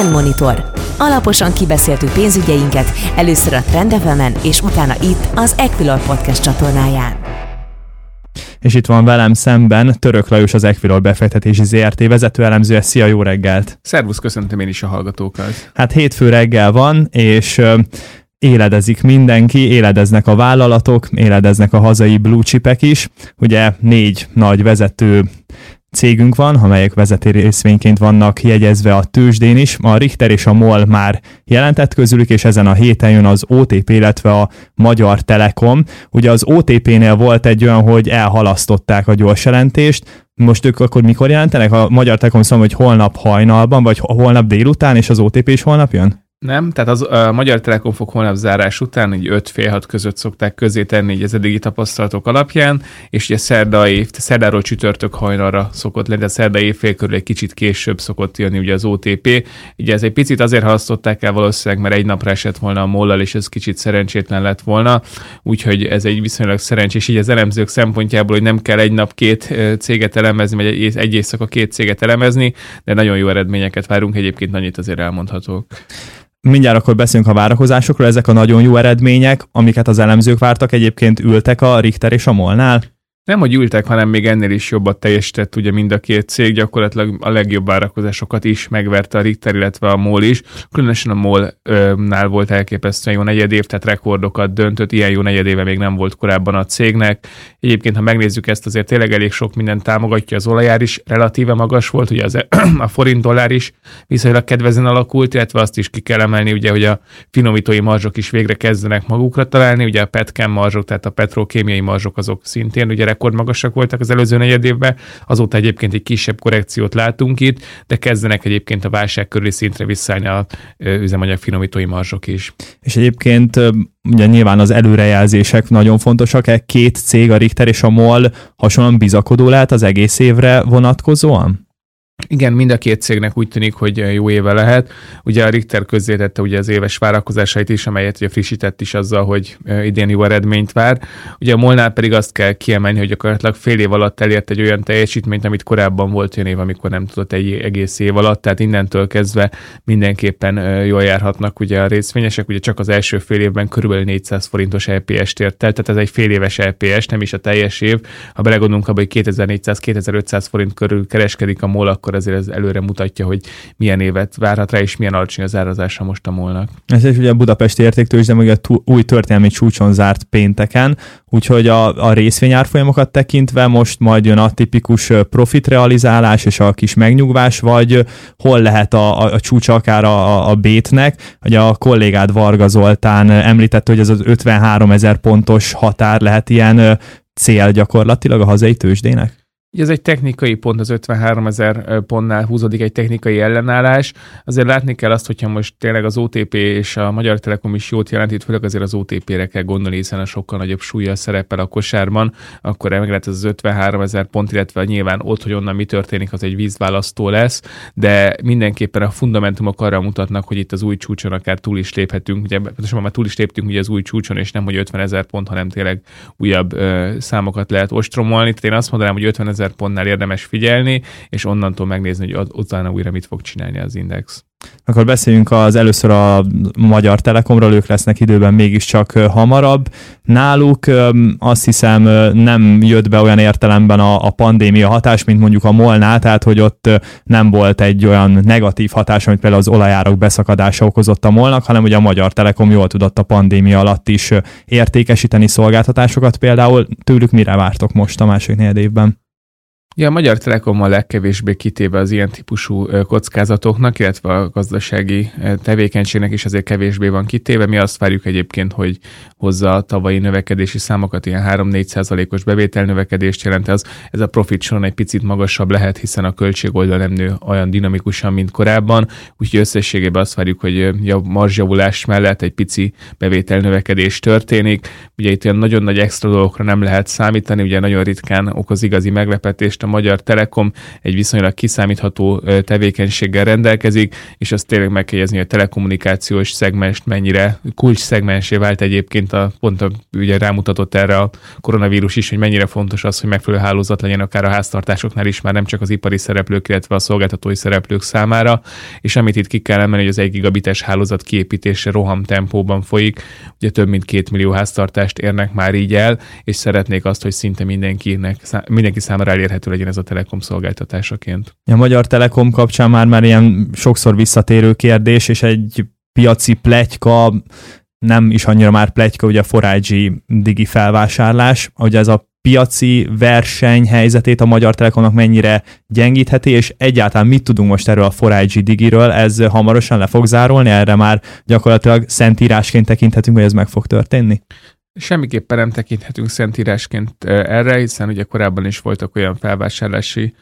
Trend Monitor. Alaposan kibeszéltük pénzügyeinket, először a Trendevemen, és utána itt az Equilor podcast csatornáján. És itt van velem szemben Török Lajos, az Equilor befektetési ZRT vezetőelemzője. Szia, jó reggelt! Szervusz, köszöntöm én is a hallgatókat. Hát hétfő reggel van, és éledezik mindenki, éledeznek a vállalatok, éledeznek a hazai blue chipek is. Ugye 4 nagy vezető cégünk van, amelyek vezetőrészvényként vannak jegyezve a tőzsdén is. A Richter és a MOL már jelentett közülük, és ezen a héten jön az OTP, illetve a Magyar Telekom. Ugye az OTP-nél volt egy olyan, hogy elhalasztották a gyors jelentést. Most ők akkor mikor jelentenek? A Magyar Telekom szóval, hogy holnap hajnalban, vagy holnap délután, és az OTP is holnap jön? Nem, tehát a Magyar Telekom fog holnap zárás után, így 5-6 között szokták közé tenni, így az eddigi tapasztalatok alapján, és ugye szerdáról csütörtök hajnalra szokott lenni, de szerdai évfél körül egy kicsit később szokott jönni ugye az OTP. Ugye ez egy picit azért halasztották el valószínűleg, mert egy napra esett volna a MOL-lal, és ez kicsit szerencsétlen lett volna, úgyhogy ez egy viszonylag szerencsés, így az elemzők szempontjából, hogy nem kell egy nap 2 céget elemezni, vagy egy éjszaka 2 céget elemezni, de nagyon jó eredményeket várunk, egyébként annyit azért elmondhatok. Mindjárt akkor beszélünk a várakozásokról, ezek a nagyon jó eredmények, amiket az elemzők vártak, egyébként ültek a Richter és a MOL-nál. Nem, hogy ültek, hanem még ennél is jobbat teljesített ugye mind a 2 cég, gyakorlatilag a legjobb várakozásokat is megverte a Richter, illetve a MOL is. Különösen a MOL-nál volt elképesztően jó negyedév, tehát rekordokat döntött, ilyen jó negyedéve még nem volt korábban a cégnek. Egyébként, ha megnézzük ezt, azért tényleg elég sok minden támogatja, az olajár is relatíve magas volt, ugye a forint-dollár is viszonylag kedvezően alakult, illetve azt is ki kell emelni, ugye, hogy a finomítói marzsok is végre kezdenek magukra találni, ugye a petchem marzsok, tehát a petrokémiai marzsok azok szintén ugye rekordmagasak voltak az előző negyedévben, azóta egyébként egy kisebb korrekciót látunk itt, de kezdenek egyébként a válság körüli szintre visszaállni a üzemanyag finomítói marzsok is. És egyébként ugye nyilván az előrejelzések nagyon fontosak, 2 cég, a Richter és a MOL hasonlóan bizakodó lehet az egész évre vonatkozóan? Igen, mind a 2 cégnek úgy tűnik, hogy jó éve lehet. Ugye a Richter közzétette ugye az éves várakozásait is, amelyet ugye frissített is azzal, hogy idén jó eredményt vár. Ugye a MOL-nál pedig azt kell kiemelni, hogy gyakorlatilag fél év alatt elért egy olyan teljesítményt, amit korábban volt olyan év, amikor nem tudott egy egész év alatt, tehát innentől kezdve mindenképpen jól járhatnak ugye a részvényesek, ugye csak az első fél évben körülbelül 400 forintos EPS-t ért el, tehát ez egy fél éves EPS, nem is a teljes év. Ha belegondolunk abba, hogy 2400-2500 forint körül kereskedik a MOL, akkor azért ez előre mutatja, hogy milyen évet várhat rá, és milyen alacsony az árazása most a MOL-nak. Ez is ugye a budapesti értéktőzsde, meg a új történelmi csúcson zárt pénteken, úgyhogy a részvényárfolyamokat tekintve most majd jön a tipikus profitrealizálás és a kis megnyugvás, vagy hol lehet a csúcs akár a bétnek. Ugye a kollégád Varga Zoltán említette, hogy ez az 53 000 pontos határ lehet ilyen cél gyakorlatilag a hazai tőzsdének? Ugye ez egy technikai pont, az 53 000 pontnál húzódik egy technikai ellenállás. Azért látni kell azt, hogyha most tényleg az OTP és a Magyar Telekom is jót jelent, itt főleg azért az OTP-re kell gondolni, hiszen a sokkal nagyobb súlya szerepel a kosárban, akkor meg lehet ez az 53 000 pont, illetve nyilván ott, hogy onnan mi történik, az egy vízválasztó lesz, de mindenképpen a fundamentumok arra mutatnak, hogy itt az új csúcson akár túl is léphetünk, ugye pontosan már túl is léptünk ugye az új csúcson, és nem hogy 50 000 pont, hanem tényleg újabb számokat lehet ostromolni. Tehát én azt mondanám, hogy 50 000 pontnál érdemes figyelni, és onnantól megnézni, hogy utána újra mit fog csinálni az index. Akkor beszéljünk először a Magyar Telekomról, ők lesznek időben mégiscsak hamarabb. Náluk azt hiszem nem jött be olyan értelemben a pandémia hatás, mint mondjuk a MOL-nál, tehát hogy ott nem volt egy olyan negatív hatás, amit például az olajárak beszakadása okozott a MOL-nak, hanem ugye a Magyar Telekom jól tudott a pandémia alatt is értékesíteni szolgáltatásokat például. Tőlük mire vártok most a második negyedévben? Ja, a Magyar Telekom a legkevésbé kitéve az ilyen típusú kockázatoknak, illetve a gazdasági tevékenységnek is azért kevésbé van kitéve. Mi azt várjuk egyébként, hogy hozza a tavalyi növekedési számokat, ilyen 3-4% bevételnövekedést jelent. Ez a profit soron egy picit magasabb lehet, hiszen a költségoldal nem nő olyan dinamikusan, mint korábban. Úgyhogy összességében azt várjuk, hogy a marzsjavulás mellett egy pici bevételnövekedés történik. Ugye itt olyan nagyon nagy extra dolgokra nem lehet számítani, ugye nagyon ritkán okoz igazi meglepetést a Magyar Telekom egy viszonylag kiszámítható tevékenységgel rendelkezik, és azt tényleg meg kell jegyezni, hogy a telekommunikációs szegmens mennyire kulcs szegmensé vált egyébként, pont ugye rámutatott erre a koronavírus is, hogy mennyire fontos az, hogy megfelelő hálózat legyen akár a háztartásoknál is, már nem csak az ipari szereplők, illetve a szolgáltatói szereplők számára, és amit itt ki kell emelni, hogy az 1 gigabites hálózat kiépítése roham tempóban folyik, ugye több mint 2 millió háztartást érnek már így el, és szeretnék azt, hogy szinte mindenki számára elérhető legyen ez a telekom szolgáltatásaként. A Magyar Telekom kapcsán már ilyen sokszor visszatérő kérdés, és egy piaci pletyka, nem is annyira már pletyka, ugye a 4IG Digi felvásárlás, hogy ez a piaci verseny helyzetét a Magyar Telekomnak mennyire gyengítheti, és egyáltalán mit tudunk most erről a 4IG Digiről, ez hamarosan le fog zárolni, erre már gyakorlatilag szentírásként tekinthetünk, hogy ez meg fog történni? Semmiképpen nem tekinthetünk szentírásként erre, hiszen ugye korábban is voltak olyan felvásárlási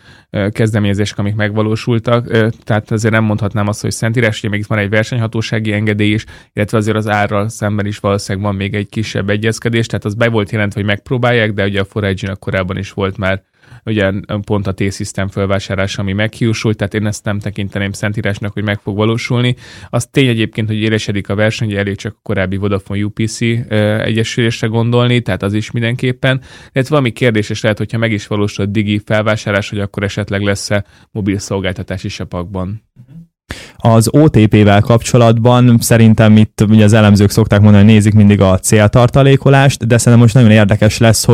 kezdeményezések, amik megvalósultak, tehát azért nem mondhatnám azt, hogy szentírás, ugye még itt van egy versenyhatósági engedély is, illetve azért az árral szemben is valószínűleg van még egy kisebb egyezkedés, tehát az be volt jelentve, hogy megpróbálják, de ugye a 4IG-nak korábban is volt már ugye pont a T-System felvásárlása, ami meghiúsult, tehát én ezt nem tekinteném szentírásnak, hogy meg fog valósulni. Az tény egyébként, hogy élesedik a verseny, elég csak a korábbi Vodafone UPC egyesülésre gondolni, tehát az is mindenképpen. Tehát valami kérdés is lehet, hogyha meg is valósul a Digi felvásárlás, hogy akkor esetleg lesz-e mobil szolgáltatás is a pakban. Az OTP-vel kapcsolatban szerintem itt ugye az elemzők szokták mondani, hogy nézik mindig a céltartalékolást, de szerintem most nagyon érdekes lesz,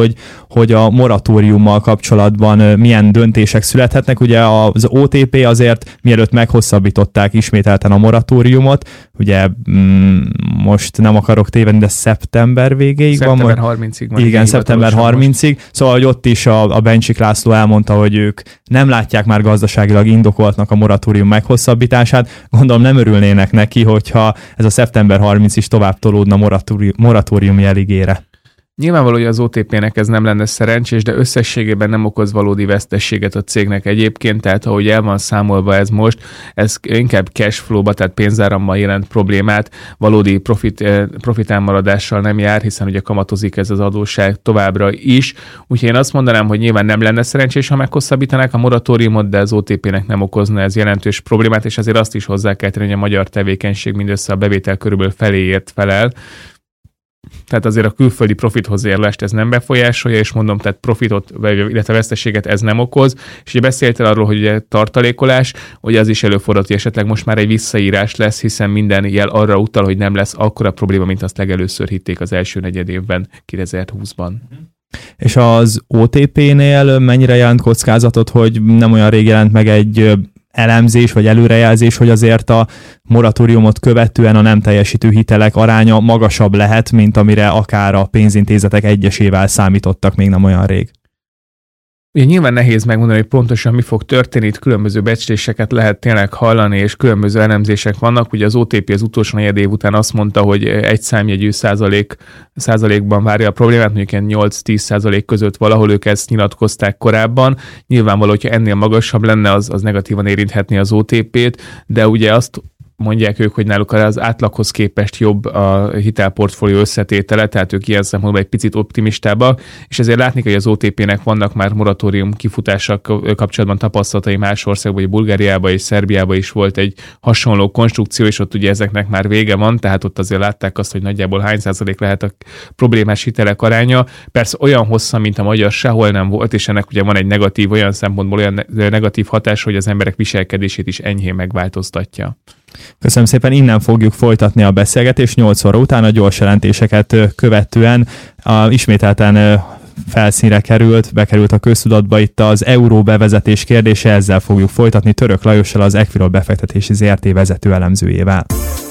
hogy a moratóriummal kapcsolatban milyen döntések születhetnek. Ugye az OTP azért, mielőtt meghosszabbították ismételten a moratóriumot, ugye most nem akarok tévedni, de szeptember végéig szeptember van. 30-ig van. Igen, szeptember 30-ig. Szóval, hogy ott is a Bencsik László elmondta, hogy ők nem látják már gazdaságilag indokoltnak a moratórium meghosszabbítását. Gondolom nem örülnének neki, hogyha ez a szeptember 30 is tovább tolódna moratórium jeligére. Nyilvánvaló, hogy az OTP-nek ez nem lenne szerencsés, de összességében nem okoz valódi vesztességet a cégnek egyébként, tehát ahogy el van számolva ez most, ez inkább cashflow-ba, tehát pénzárammal jelent problémát, valódi profitálmaradással nem jár, hiszen ugye kamatozik ez az adósság továbbra is. Úgyhogy én azt mondanám, hogy nyilván nem lenne szerencsés, ha meghosszabbítanák a moratóriumot, de az OTP-nek nem okozna ez jelentős problémát, és azért azt is hozzá kell tenni, hogy a magyar tevékenység mindössze a bevétel körülbelül feléért felel. Tehát azért a külföldi profithoz érlést ez nem befolyásolja, és mondom, tehát profitot, illetve veszteséget ez nem okoz. És ugye beszéltél arról, hogy ugye tartalékolás, hogy az is előfordult, hogy esetleg most már egy visszaírás lesz, hiszen minden jel arra utal, hogy nem lesz akkora probléma, mint azt legelőször hitték az első negyedévben 2020-ban. És az OTP-nél mennyire jelent kockázatot, hogy nem olyan rég jelent meg egy elemzés vagy előrejelzés, hogy azért a moratóriumot követően a nem teljesítő hitelek aránya magasabb lehet, mint amire akár a pénzintézetek egyesével számítottak még nem olyan rég. Ugye nyilván nehéz megmondani, hogy pontosan mi fog történni, itt különböző becsléseket lehet tényleg hallani, és különböző elemzések vannak. Ugye az OTP az utolsó negyed év után azt mondta, hogy egy számjegyű százalékban várja a problémát, mondjuk ilyen 8-10% között valahol, ők ezt nyilatkozták korábban. Nyilvánvaló, hogyha ennél magasabb lenne, az negatívan érinthetné az OTP-t, de ugye azt mondják ők, hogy náluk az átlaghoz képest jobb a hitelportfólió összetétele, tehát ők ilyen szempontból egy picit optimistábbak, és ezért látni, hogy az OTP-nek vannak már moratórium kifutással kapcsolatban tapasztalatai más országban, vagy Bulgáriában és Szerbiában is volt egy hasonló konstrukció, és ott ugye ezeknek már vége van, tehát ott azért látták azt, hogy nagyjából hány százalék lehet a problémás hitelek aránya. Persze olyan hossza, mint a magyar, sehol nem volt, és ennek ugye van egy negatív, olyan szempontból olyan negatív hatás, hogy az emberek viselkedését is enyhén megváltoztatja. Köszönöm szépen, innen fogjuk folytatni a beszélgetést 8 óra után, a gyors jelentéseket követően ismételten felszínre bekerült a köztudatba itt az euró bevezetés kérdése, ezzel fogjuk folytatni Török Lajossal, az Equilor befektetési ZRT vezető elemzőjével.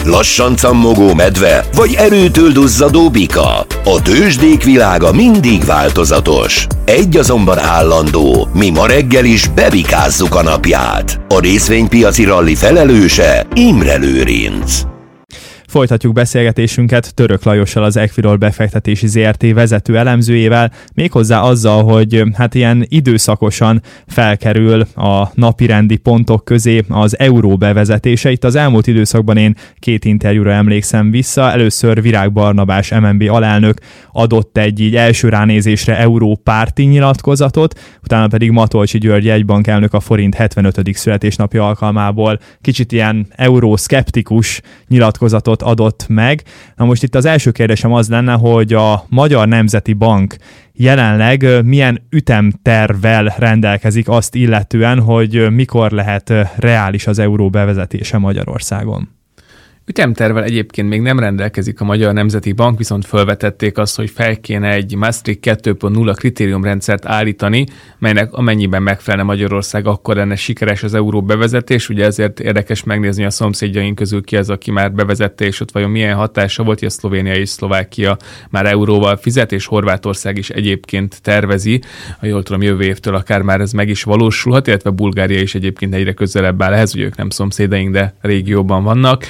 Lassan cammogó medve, vagy erőtől duzzadó bika. A tőzsdék világa mindig változatos. Egy azonban állandó, mi ma reggel is bebikázzuk a napját. A részvénypiaci ralli felelőse Imre Lőrinc. Folytatjuk beszélgetésünket Török Lajossal, az Equilor befektetési ZRT vezető elemzőjével, méghozzá azzal, hogy hát ilyen időszakosan felkerül a napirendi pontok közé az euró bevezetése. Itt az elmúlt időszakban én két interjúra emlékszem vissza. Először Virág Barnabás MNB alelnök adott egy így első ránézésre európárti nyilatkozatot, utána pedig Matolcsy György jegybank elnök a forint 75. születésnapja alkalmából kicsit ilyen euroszkeptikus nyilatkozatot adott meg. Na most itt az első kérdésem az lenne, hogy a Magyar Nemzeti Bank jelenleg milyen ütemtervvel rendelkezik azt illetően, hogy mikor lehet reális az euró bevezetése Magyarországon? Ütemtervvel egyébként még nem rendelkezik a Magyar Nemzeti Bank, viszont felvetették azt, hogy fel kéne egy Maastricht 2.0 kritériumrendszert állítani, melynek amennyiben megfelelne Magyarország, akkor lenne sikeres az euró bevezetés. Ugye ezért érdekes megnézni a szomszédjaink közül ki az, aki már bevezette, és ott vajon milyen hatása volt, hogy a Szlovénia és Szlovákia már euróval fizet, és Horvátország is egyébként tervezi, ha jól tudom, jövő évtől akár már ez meg is valósulhat, illetve Bulgária is egyébként egyre közelebb áll ehhez, ugye ők nem szomszédaink, de régióban vannak.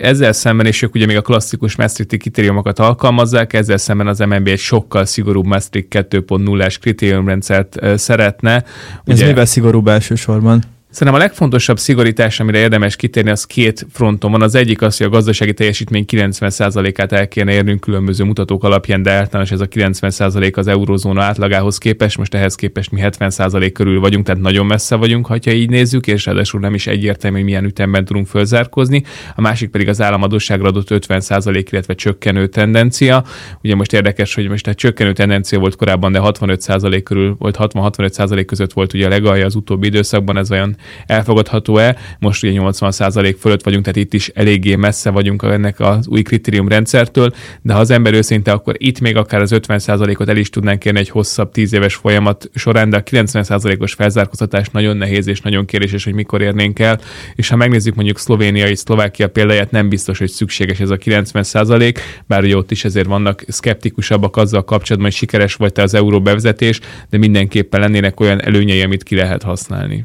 Ezzel szemben, és ők ugye még a klasszikus Maastrichti kritériumokat alkalmazzák, ezzel szemben az MNB egy sokkal szigorúbb Maastricht 2.0-es kritériumrendszert szeretne. Ugye, ez mivel szigorúbb elsősorban? Szerintem a legfontosabb szigorítás, amire érdemes kitérni, az két fronton van. Az egyik az, hogy a gazdasági teljesítmény 90%-át el kéne érnünk különböző mutatók alapján, de általános ez a 90% az eurozóna átlagához képest, most ehhez képest mi 70% körül vagyunk, tehát nagyon messze vagyunk, ha így nézzük, és ráadásul nem is egyértelmű, hogy milyen ütemben tudunk fölzárkózni. A másik pedig az államadósságra adott 50%, illetve csökkenő tendencia. Ugye most érdekes, hogy most a csökkenő tendencia volt korábban, de 65% körül volt, 60-65% között volt ugye a legalja az utóbbi időszakban, ez olyan elfogadható-e? Most ugye 80% fölött vagyunk, tehát itt is eléggé messze vagyunk ennek az új kritériumrendszertől, de ha az ember őszinte, akkor itt még akár az 50%-ot el is tudnánk érni egy hosszabb 10 éves folyamat során, de a 90%-os felzárkóztatás nagyon nehéz és nagyon kérdéses, hogy mikor érnénk el, és ha megnézzük mondjuk Szlovénia és Szlovákia példáját, nem biztos, hogy szükséges ez a 90%, bár ugye ott is ezért vannak szkeptikusabbak azzal kapcsolatban, hogy sikeres volt az euró bevezetés, de mindenképpen lennének olyan előnyei, amit ki lehet használni.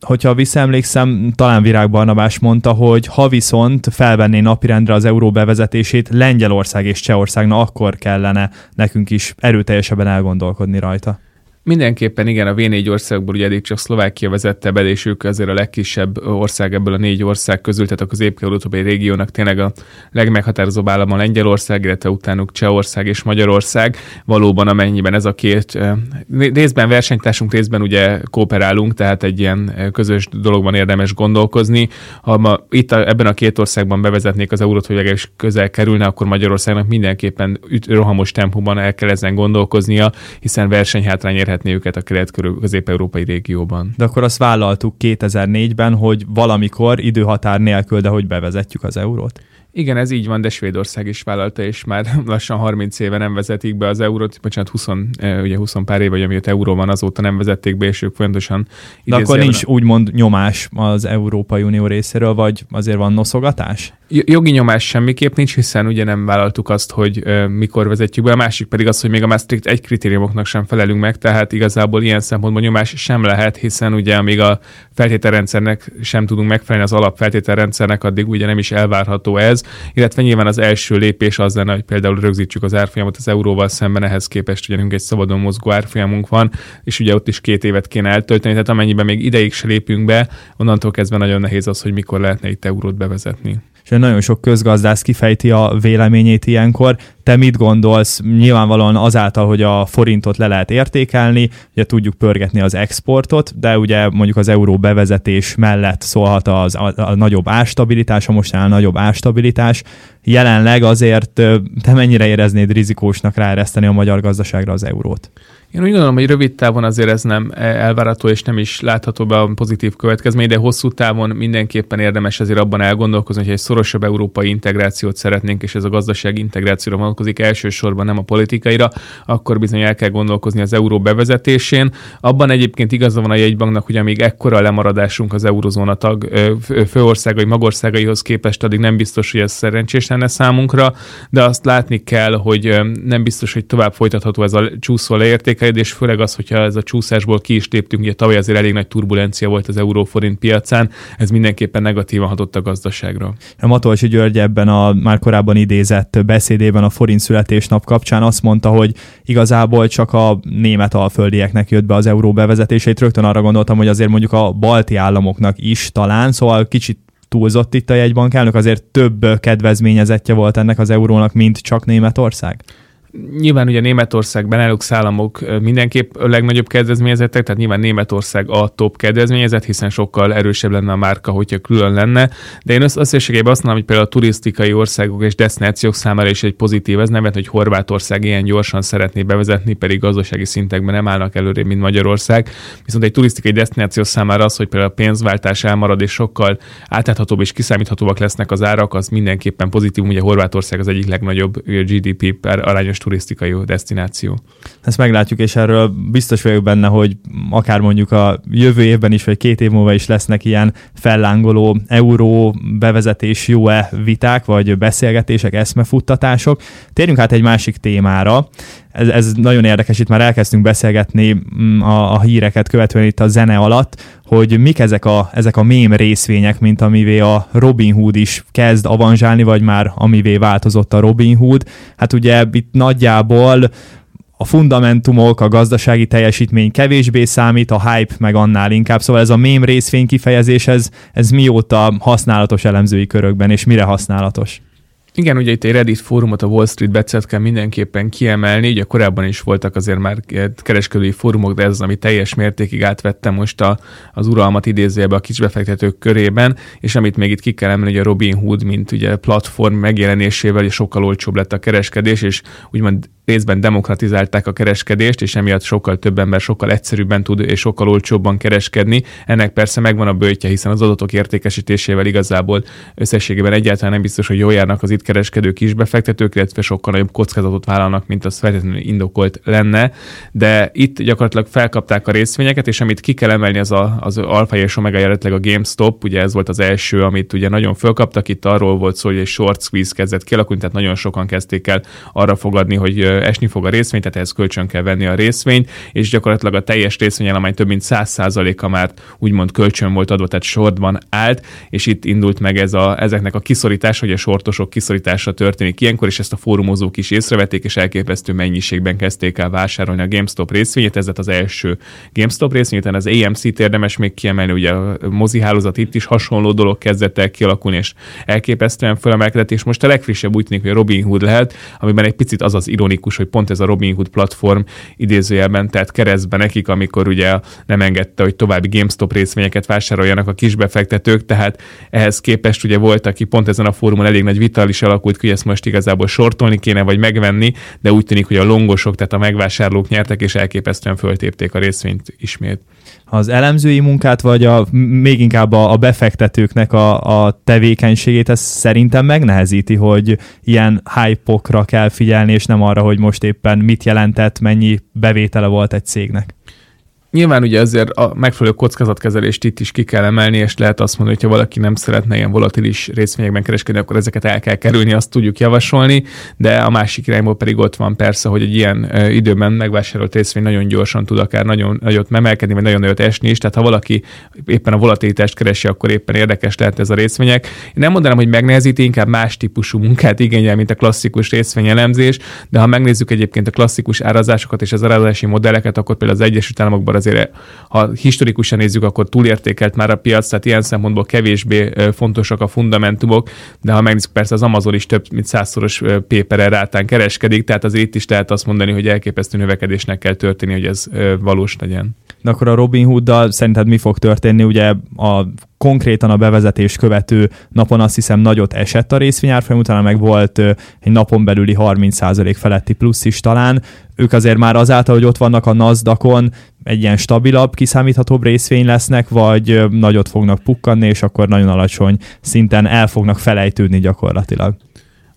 Hogyha visszaemlékszem, talán Virág Barnabás mondta, hogy ha viszont felvenné napirendre az euró bevezetését Lengyelország és Csehországnak, akkor kellene nekünk is erőteljesebben elgondolkodni rajta. Mindenképpen igen, a V4 országból ugye eddig csak Szlovákia vezette be, és ők azért a legkisebb ország ebből a négy ország közül, tehát a közép-kelet-európai régiónak tényleg a legmeghatározóbb állama Lengyelország, illetve utánuk Csehország és Magyarország. Valóban amennyiben ez a két részben versenytársunk, részben ugye kooperálunk, tehát egy ilyen közös dologban érdemes gondolkozni. Ha ma itt ebben a két országban bevezetnék az eurót, hogy legalábbis közel kerülne, akkor Magyarországnak mindenképpen rohamos tempóban el kell ezen gondolkoznia, hiszen versenyhátrány érhetné őket a kelet-közép-európai régióban. De akkor azt vállaltuk 2004-ben, hogy valamikor időhatár nélkül, de hogy bevezetjük az eurót? Igen, ez így van, de Svédország is vállalta, és már lassan 30 éve nem vezetik be az eurót, bocsánat, 20 pár éve, amióta euró van, azóta nem vezették be, és ők folyamatosan... De akkor nincs úgymond nyomás az Európai Unió részéről, vagy azért van noszogatás? Jogi nyomás semmiképp nincs, hiszen ugye nem vállaltuk azt, hogy mikor vezetjük be, a másik pedig az, hogy még a Maastricht 1 kritériumoknak sem felelünk meg, tehát igazából ilyen szempontból nyomás sem lehet, hiszen ugye amíg a feltételrendszernek sem tudunk megfelelni, az alapfeltételrendszernek, addig ugye nem is elvárható ez, illetve nyilván az első lépés az lenne, hogy például rögzítsük az árfolyamot az euróval szemben, ehhez képest ugye egy szabadon mozgó árfolyamunk van, és ugye ott is 2 évet kéne eltölteni, tehát amennyiben még ideig se lépünk be, onnantól kezdve nagyon nehéz az, hogy mikor lehetne itt eurót bevezetni. És nagyon sok közgazdász kifejti a véleményét ilyenkor. Te mit gondolsz? Nyilvánvalóan azáltal, hogy a forintot le lehet értékelni, ugye tudjuk pörgetni az exportot, de ugye mondjuk az euró bevezetés mellett szólhat a nagyobb árstabilitás, a mostanál nagyobb árstabilitás. Jelenleg azért te mennyire éreznéd rizikósnak ráereszteni a magyar gazdaságra az eurót? Én úgy gondolom, hogy rövid távon azért ez nem elvárható, és nem is látható be a pozitív következmény, de hosszú távon mindenképpen érdemes azért abban elgondolkozni, hogy egy szorosabb európai integrációt szeretnénk, és ez a gazdasági integrációra vonatkozik elsősorban, nem a politikaira, akkor bizony el kell gondolkozni az euró bevezetésén. Abban egyébként igaza van a jegybanknak, hogy amíg ekkora lemaradásunk az eurozóna tag főországai, magországaihoz képest, addig nem biztos, hogy ez szerencsés lenne számunkra, de azt látni kell, hogy nem biztos, hogy tovább folytatható ez a csúszó leérték. értékelődés, főleg az, hogyha ez a csúszásból ki is léptünk, ugye tavaly azért elég nagy turbulencia volt az euróforint piacán, ez mindenképpen negatívan hatott a gazdaságra. Matolcsy György ebben a már korábban idézett beszédében a forint születésnap kapcsán azt mondta, hogy igazából csak a német alföldieknek jött be az euró bevezetését. Rögtön arra gondoltam, hogy azért mondjuk a balti államoknak is talán, szóval kicsit túlzott itt a jegybankelnök, azért több kedvezményezettje volt ennek az eurónak, mint csak Németország? Nyilván ugye Németország, Benelux államok mindenképp legnagyobb kedvezményezettek, tehát nyilván Németország a top kedvezményezett, hiszen sokkal erősebb lenne a márka, hogyha külön lenne. De én összességében azt mondom, hogy például a turisztikai országok és desztinációk számára is egy pozitív, ez nem vett, hogy Horvátország ilyen gyorsan szeretné bevezetni, pedig gazdasági szintekben nem állnak előrébb, mint Magyarország. Viszont egy turisztikai desztináció számára az, hogy például a pénzváltás elmarad és sokkal átláthatóbb és kiszámíthatóbbak lesznek az árak, az mindenképpen pozitív, ugye Horvátország az egyik legnagyobb GDP per arányos turisztikai desztináció. Ezt meglátjuk, és erről biztos vagyok benne, hogy akár mondjuk a jövő évben is, vagy 2 év múlva is lesznek ilyen fellángoló euró bevezetés jó-e viták, vagy beszélgetések, eszmefuttatások. Térjünk hát egy másik témára. Ez nagyon érdekes, itt már elkezdtünk beszélgetni a híreket követően itt a zene alatt, hogy mik ezek a mém részvények, mint amivé a Robinhood is kezd avanzsálni, vagy már amivé változott a Robinhood. Hát ugye itt nagyjából a fundamentumok, a gazdasági teljesítmény kevésbé számít, a hype meg annál inkább. Szóval ez a mém részvény kifejezés, ez mióta használatos elemzői körökben, és mire használatos? Igen, ugye itt egy Reddit fórumot, a Wall Street Bets-et kell mindenképpen kiemelni, ugye korábban is voltak azért már kereskedői fórumok, de ez az, ami teljes mértékig átvette most az uralmat idézőjebe a kisbefektetők körében, és amit még itt ki kell emelni, ugye a Robinhood, mint ugye platform megjelenésével sokkal olcsóbb lett a kereskedés, és úgymond részben demokratizálták a kereskedést, és emiatt sokkal több ember sokkal egyszerűbben tud és sokkal olcsóbban kereskedni. Ennek persze megvan a böjtje, hiszen az adatok értékesítésével igazából összességében egyáltalán nem biztos, hogy jól járnak az itt kereskedők, kisbefektetők, illetve sokkal nagyobb kockázatot vállalnak, mint az feltétlenül indokolt lenne. De itt gyakorlatilag felkapták a részvényeket, és amit ki kell emelni, az alfa és omega, illetve a GameStop, ugye ez volt az első, amit ugye nagyon felkaptak, itt arról volt szó, hogy egy short squeeze kezdett kialakulni, tehát nagyon sokan kezdték el arra fogadni, hogy esni fog a részvény, tehát ehhez kölcsön kell venni a részvényt, és gyakorlatilag a teljes részvényállomány több mint 100%-a már úgymond kölcsön volt adva, tehát shortban állt, és itt indult meg ezeknek a kiszorítása, hogy a shortosok kiszorítása történik ilyenkor, és ezt a fórumozók is észrevették, és elképesztő mennyiségben kezdték el vásárolni a GameStop részvényét, ez lett az első GameStop részvény, az AMC-t érdemes még kiemelni, ugye a mozihálózat, itt is hasonló dolog kezdett el kialakulni, és elképesztően fölemelkedett, és most a legfrissebb úgy tűnik, hogy a Robinhood lehet, amiben egy picit az ironikus, hogy pont ez a Robinhood platform idézőjelben, tehát keresztbe nekik, amikor ugye nem engedte, hogy további GameStop részvényeket vásároljanak a kisbefektetők, tehát ehhez képest ugye volt, aki pont ezen a fórumon elég nagy vita is alakult ki, hogy ezt most igazából sortolni kéne, vagy megvenni, de úgy tűnik, hogy a longosok, tehát a megvásárlók nyertek, és elképesztően föltépték a részvényt ismét. Az elemzői munkát, vagy még inkább a befektetőknek a tevékenységét, ez szerintem megnehezíti, hogy ilyen hype-okra kell figyelni, és nem arra, hogy most éppen mit jelentett, mennyi bevétele volt egy cégnek. Nyilván ugye azért a megfelelő kockázatkezelést itt is ki kell emelni, és lehet azt mondani, hogy ha valaki nem szeretne ilyen volatilis részvényekben kereskedni, akkor ezeket el kell kerülni, azt tudjuk javasolni, de a másik irányból pedig ott van persze, hogy egy ilyen időben megvásárolt részvény nagyon gyorsan tud akár nagyon nagyot emelkedni, vagy nagyon nagyot esni is, tehát ha valaki éppen a volatilitást keresi, akkor éppen érdekes lehet ez a részvények. Én nem mondanám, hogy megnehezíti, inkább más típusú munkát igényel, mint a klasszikus részvényelemzés, de ha megnézzük egyébként a klasszikus árazásokat és az árazási modelleket, akkor például az Egyesült Államokban azért, ha historikusan nézzük, akkor túlértékelt már a piac, tehát ilyen szempontból kevésbé fontosak a fundamentumok, de ha megnézzük, persze az Amazon is több mint 100-szoros P/E rátán kereskedik, tehát azért itt is lehet azt mondani, hogy elképesztő növekedésnek kell történni, hogy ez valós legyen. De akkor a Robinhooddal szerinted mi fog történni? Ugye konkrétan a bevezetés követő napon azt hiszem nagyot esett a részvényárfolyam, utána meg volt egy napon belüli 30% feletti plusz is talán. Ők azért már azáltal, hogy ott vannak a Nasdaqon, egy ilyen stabilabb, kiszámíthatóbb részvény lesznek, vagy nagyot fognak pukkanni, és akkor nagyon alacsony szinten el fognak felejtődni gyakorlatilag.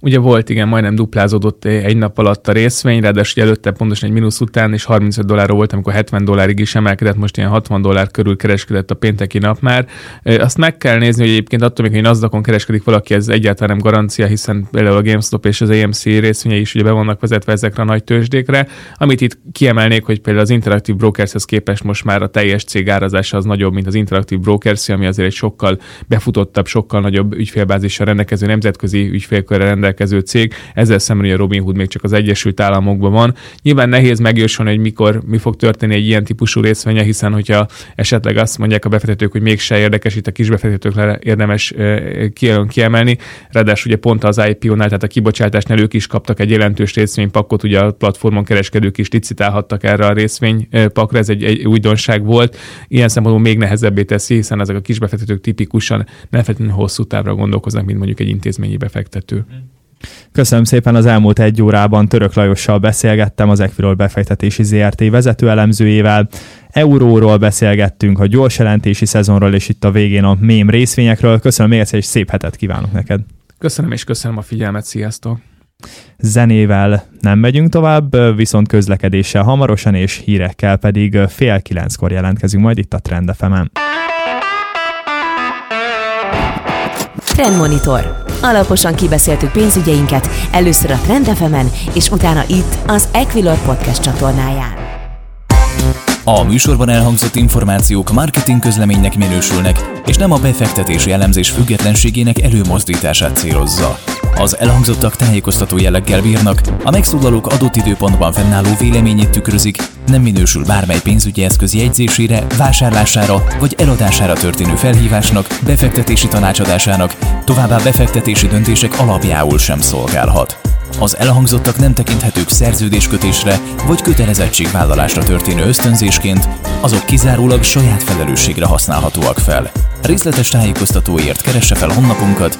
Ugye volt, igen, majdnem duplázódott egy nap alatt a részvény, ráadásul előtte pontosan egy mínusz után, és $35 volt, amikor $70 is emelkedett, most ilyen $60 körül kereskedett a pénteki nap már. Azt meg kell nézni, hogy egyébként attól még, hogy Nasdaqon kereskedik valaki, ez egyáltalán nem garancia, hiszen például a GameStop és az AMC részvényei is ugye be vannak vezetve ezekre a nagy tőzsdékre. Amit itt kiemelnék, hogy például az Interactive Brokershez képest most már a teljes cég árazása az nagyobb, mint az Interactive Brokers, ami azért egy sokkal befutottabb, sokkal nagyobb ügyfélbázissal rendelkező, nemzetközi ügyfélkörrel rendelkező cég. Ezzel szemben a Robinhood még csak az Egyesült Államokban van. Nyilván nehéz megjósolni, hogy mikor mi fog történni egy ilyen típusú részvénye, hiszen hogyha esetleg azt mondják a befektetők, hogy mégse érdekes, itt a kisbefektetőkre érdemes kiemelni. Ráadásul ugye pont az IPO-nál, tehát a kibocsátásnál ők is kaptak egy jelentős részvénypakot, ugye a platformon kereskedők is licitálhattak erre a részvénypakra, ez egy újdonság volt. Ilyen szempontból még nehezebbé teszi, hiszen ezek a kisbefektetők tipikusan nem feltétlenül hosszú távra gondolkoznak, mint mondjuk egy intézményi befektető. Köszönöm szépen, az elmúlt egy órában Török Lajossal beszélgettem, az Equilor befektetési ZRT vezetőelemzőjével. Euróról beszélgettünk, a gyors jelentési szezonról, és itt a végén a mém részvényekről. Köszönöm még egyszer, és szép hetet kívánok neked. Köszönöm, és köszönöm a figyelmet, sziasztok! Zenével nem megyünk tovább, viszont közlekedéssel hamarosan, és hírekkel pedig 8:30-kor jelentkezünk majd itt a Trend FM-en. Trendmonitor. Alaposan kibeszéltük pénzügyeinket, először a Trend FM-en, és utána itt az Equilor Podcast csatornáján. A műsorban elhangzott információk marketing közleménynek minősülnek, és nem a befektetési elemzés függetlenségének előmozdítását célozza. Az elhangzottak tájékoztató jelleggel bírnak, a megszólalók adott időpontban fennálló véleményét tükrözik, nem minősül bármely pénzügyi eszköz jegyzésére, vásárlására vagy eladására történő felhívásnak, befektetési tanácsadásának, továbbá befektetési döntések alapjául sem szolgálhat. Az elhangzottak nem tekinthetők szerződéskötésre vagy kötelezettségvállalásra történő ösztönzésként, azok kizárólag saját felelősségre használhatóak fel. Részletes tájékoztatóért keresse fel honlapunkat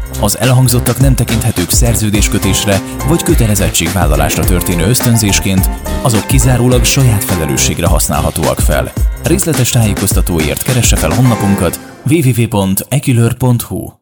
Az elhangzottak nem tekinthetők szerződéskötésre vagy kötelezettségvállalásra történő ösztönzésként, azok kizárólag saját felelősségre használhatóak fel. Részletes tájékoztatóért keresse fel honlapunkat www.equilor.hu.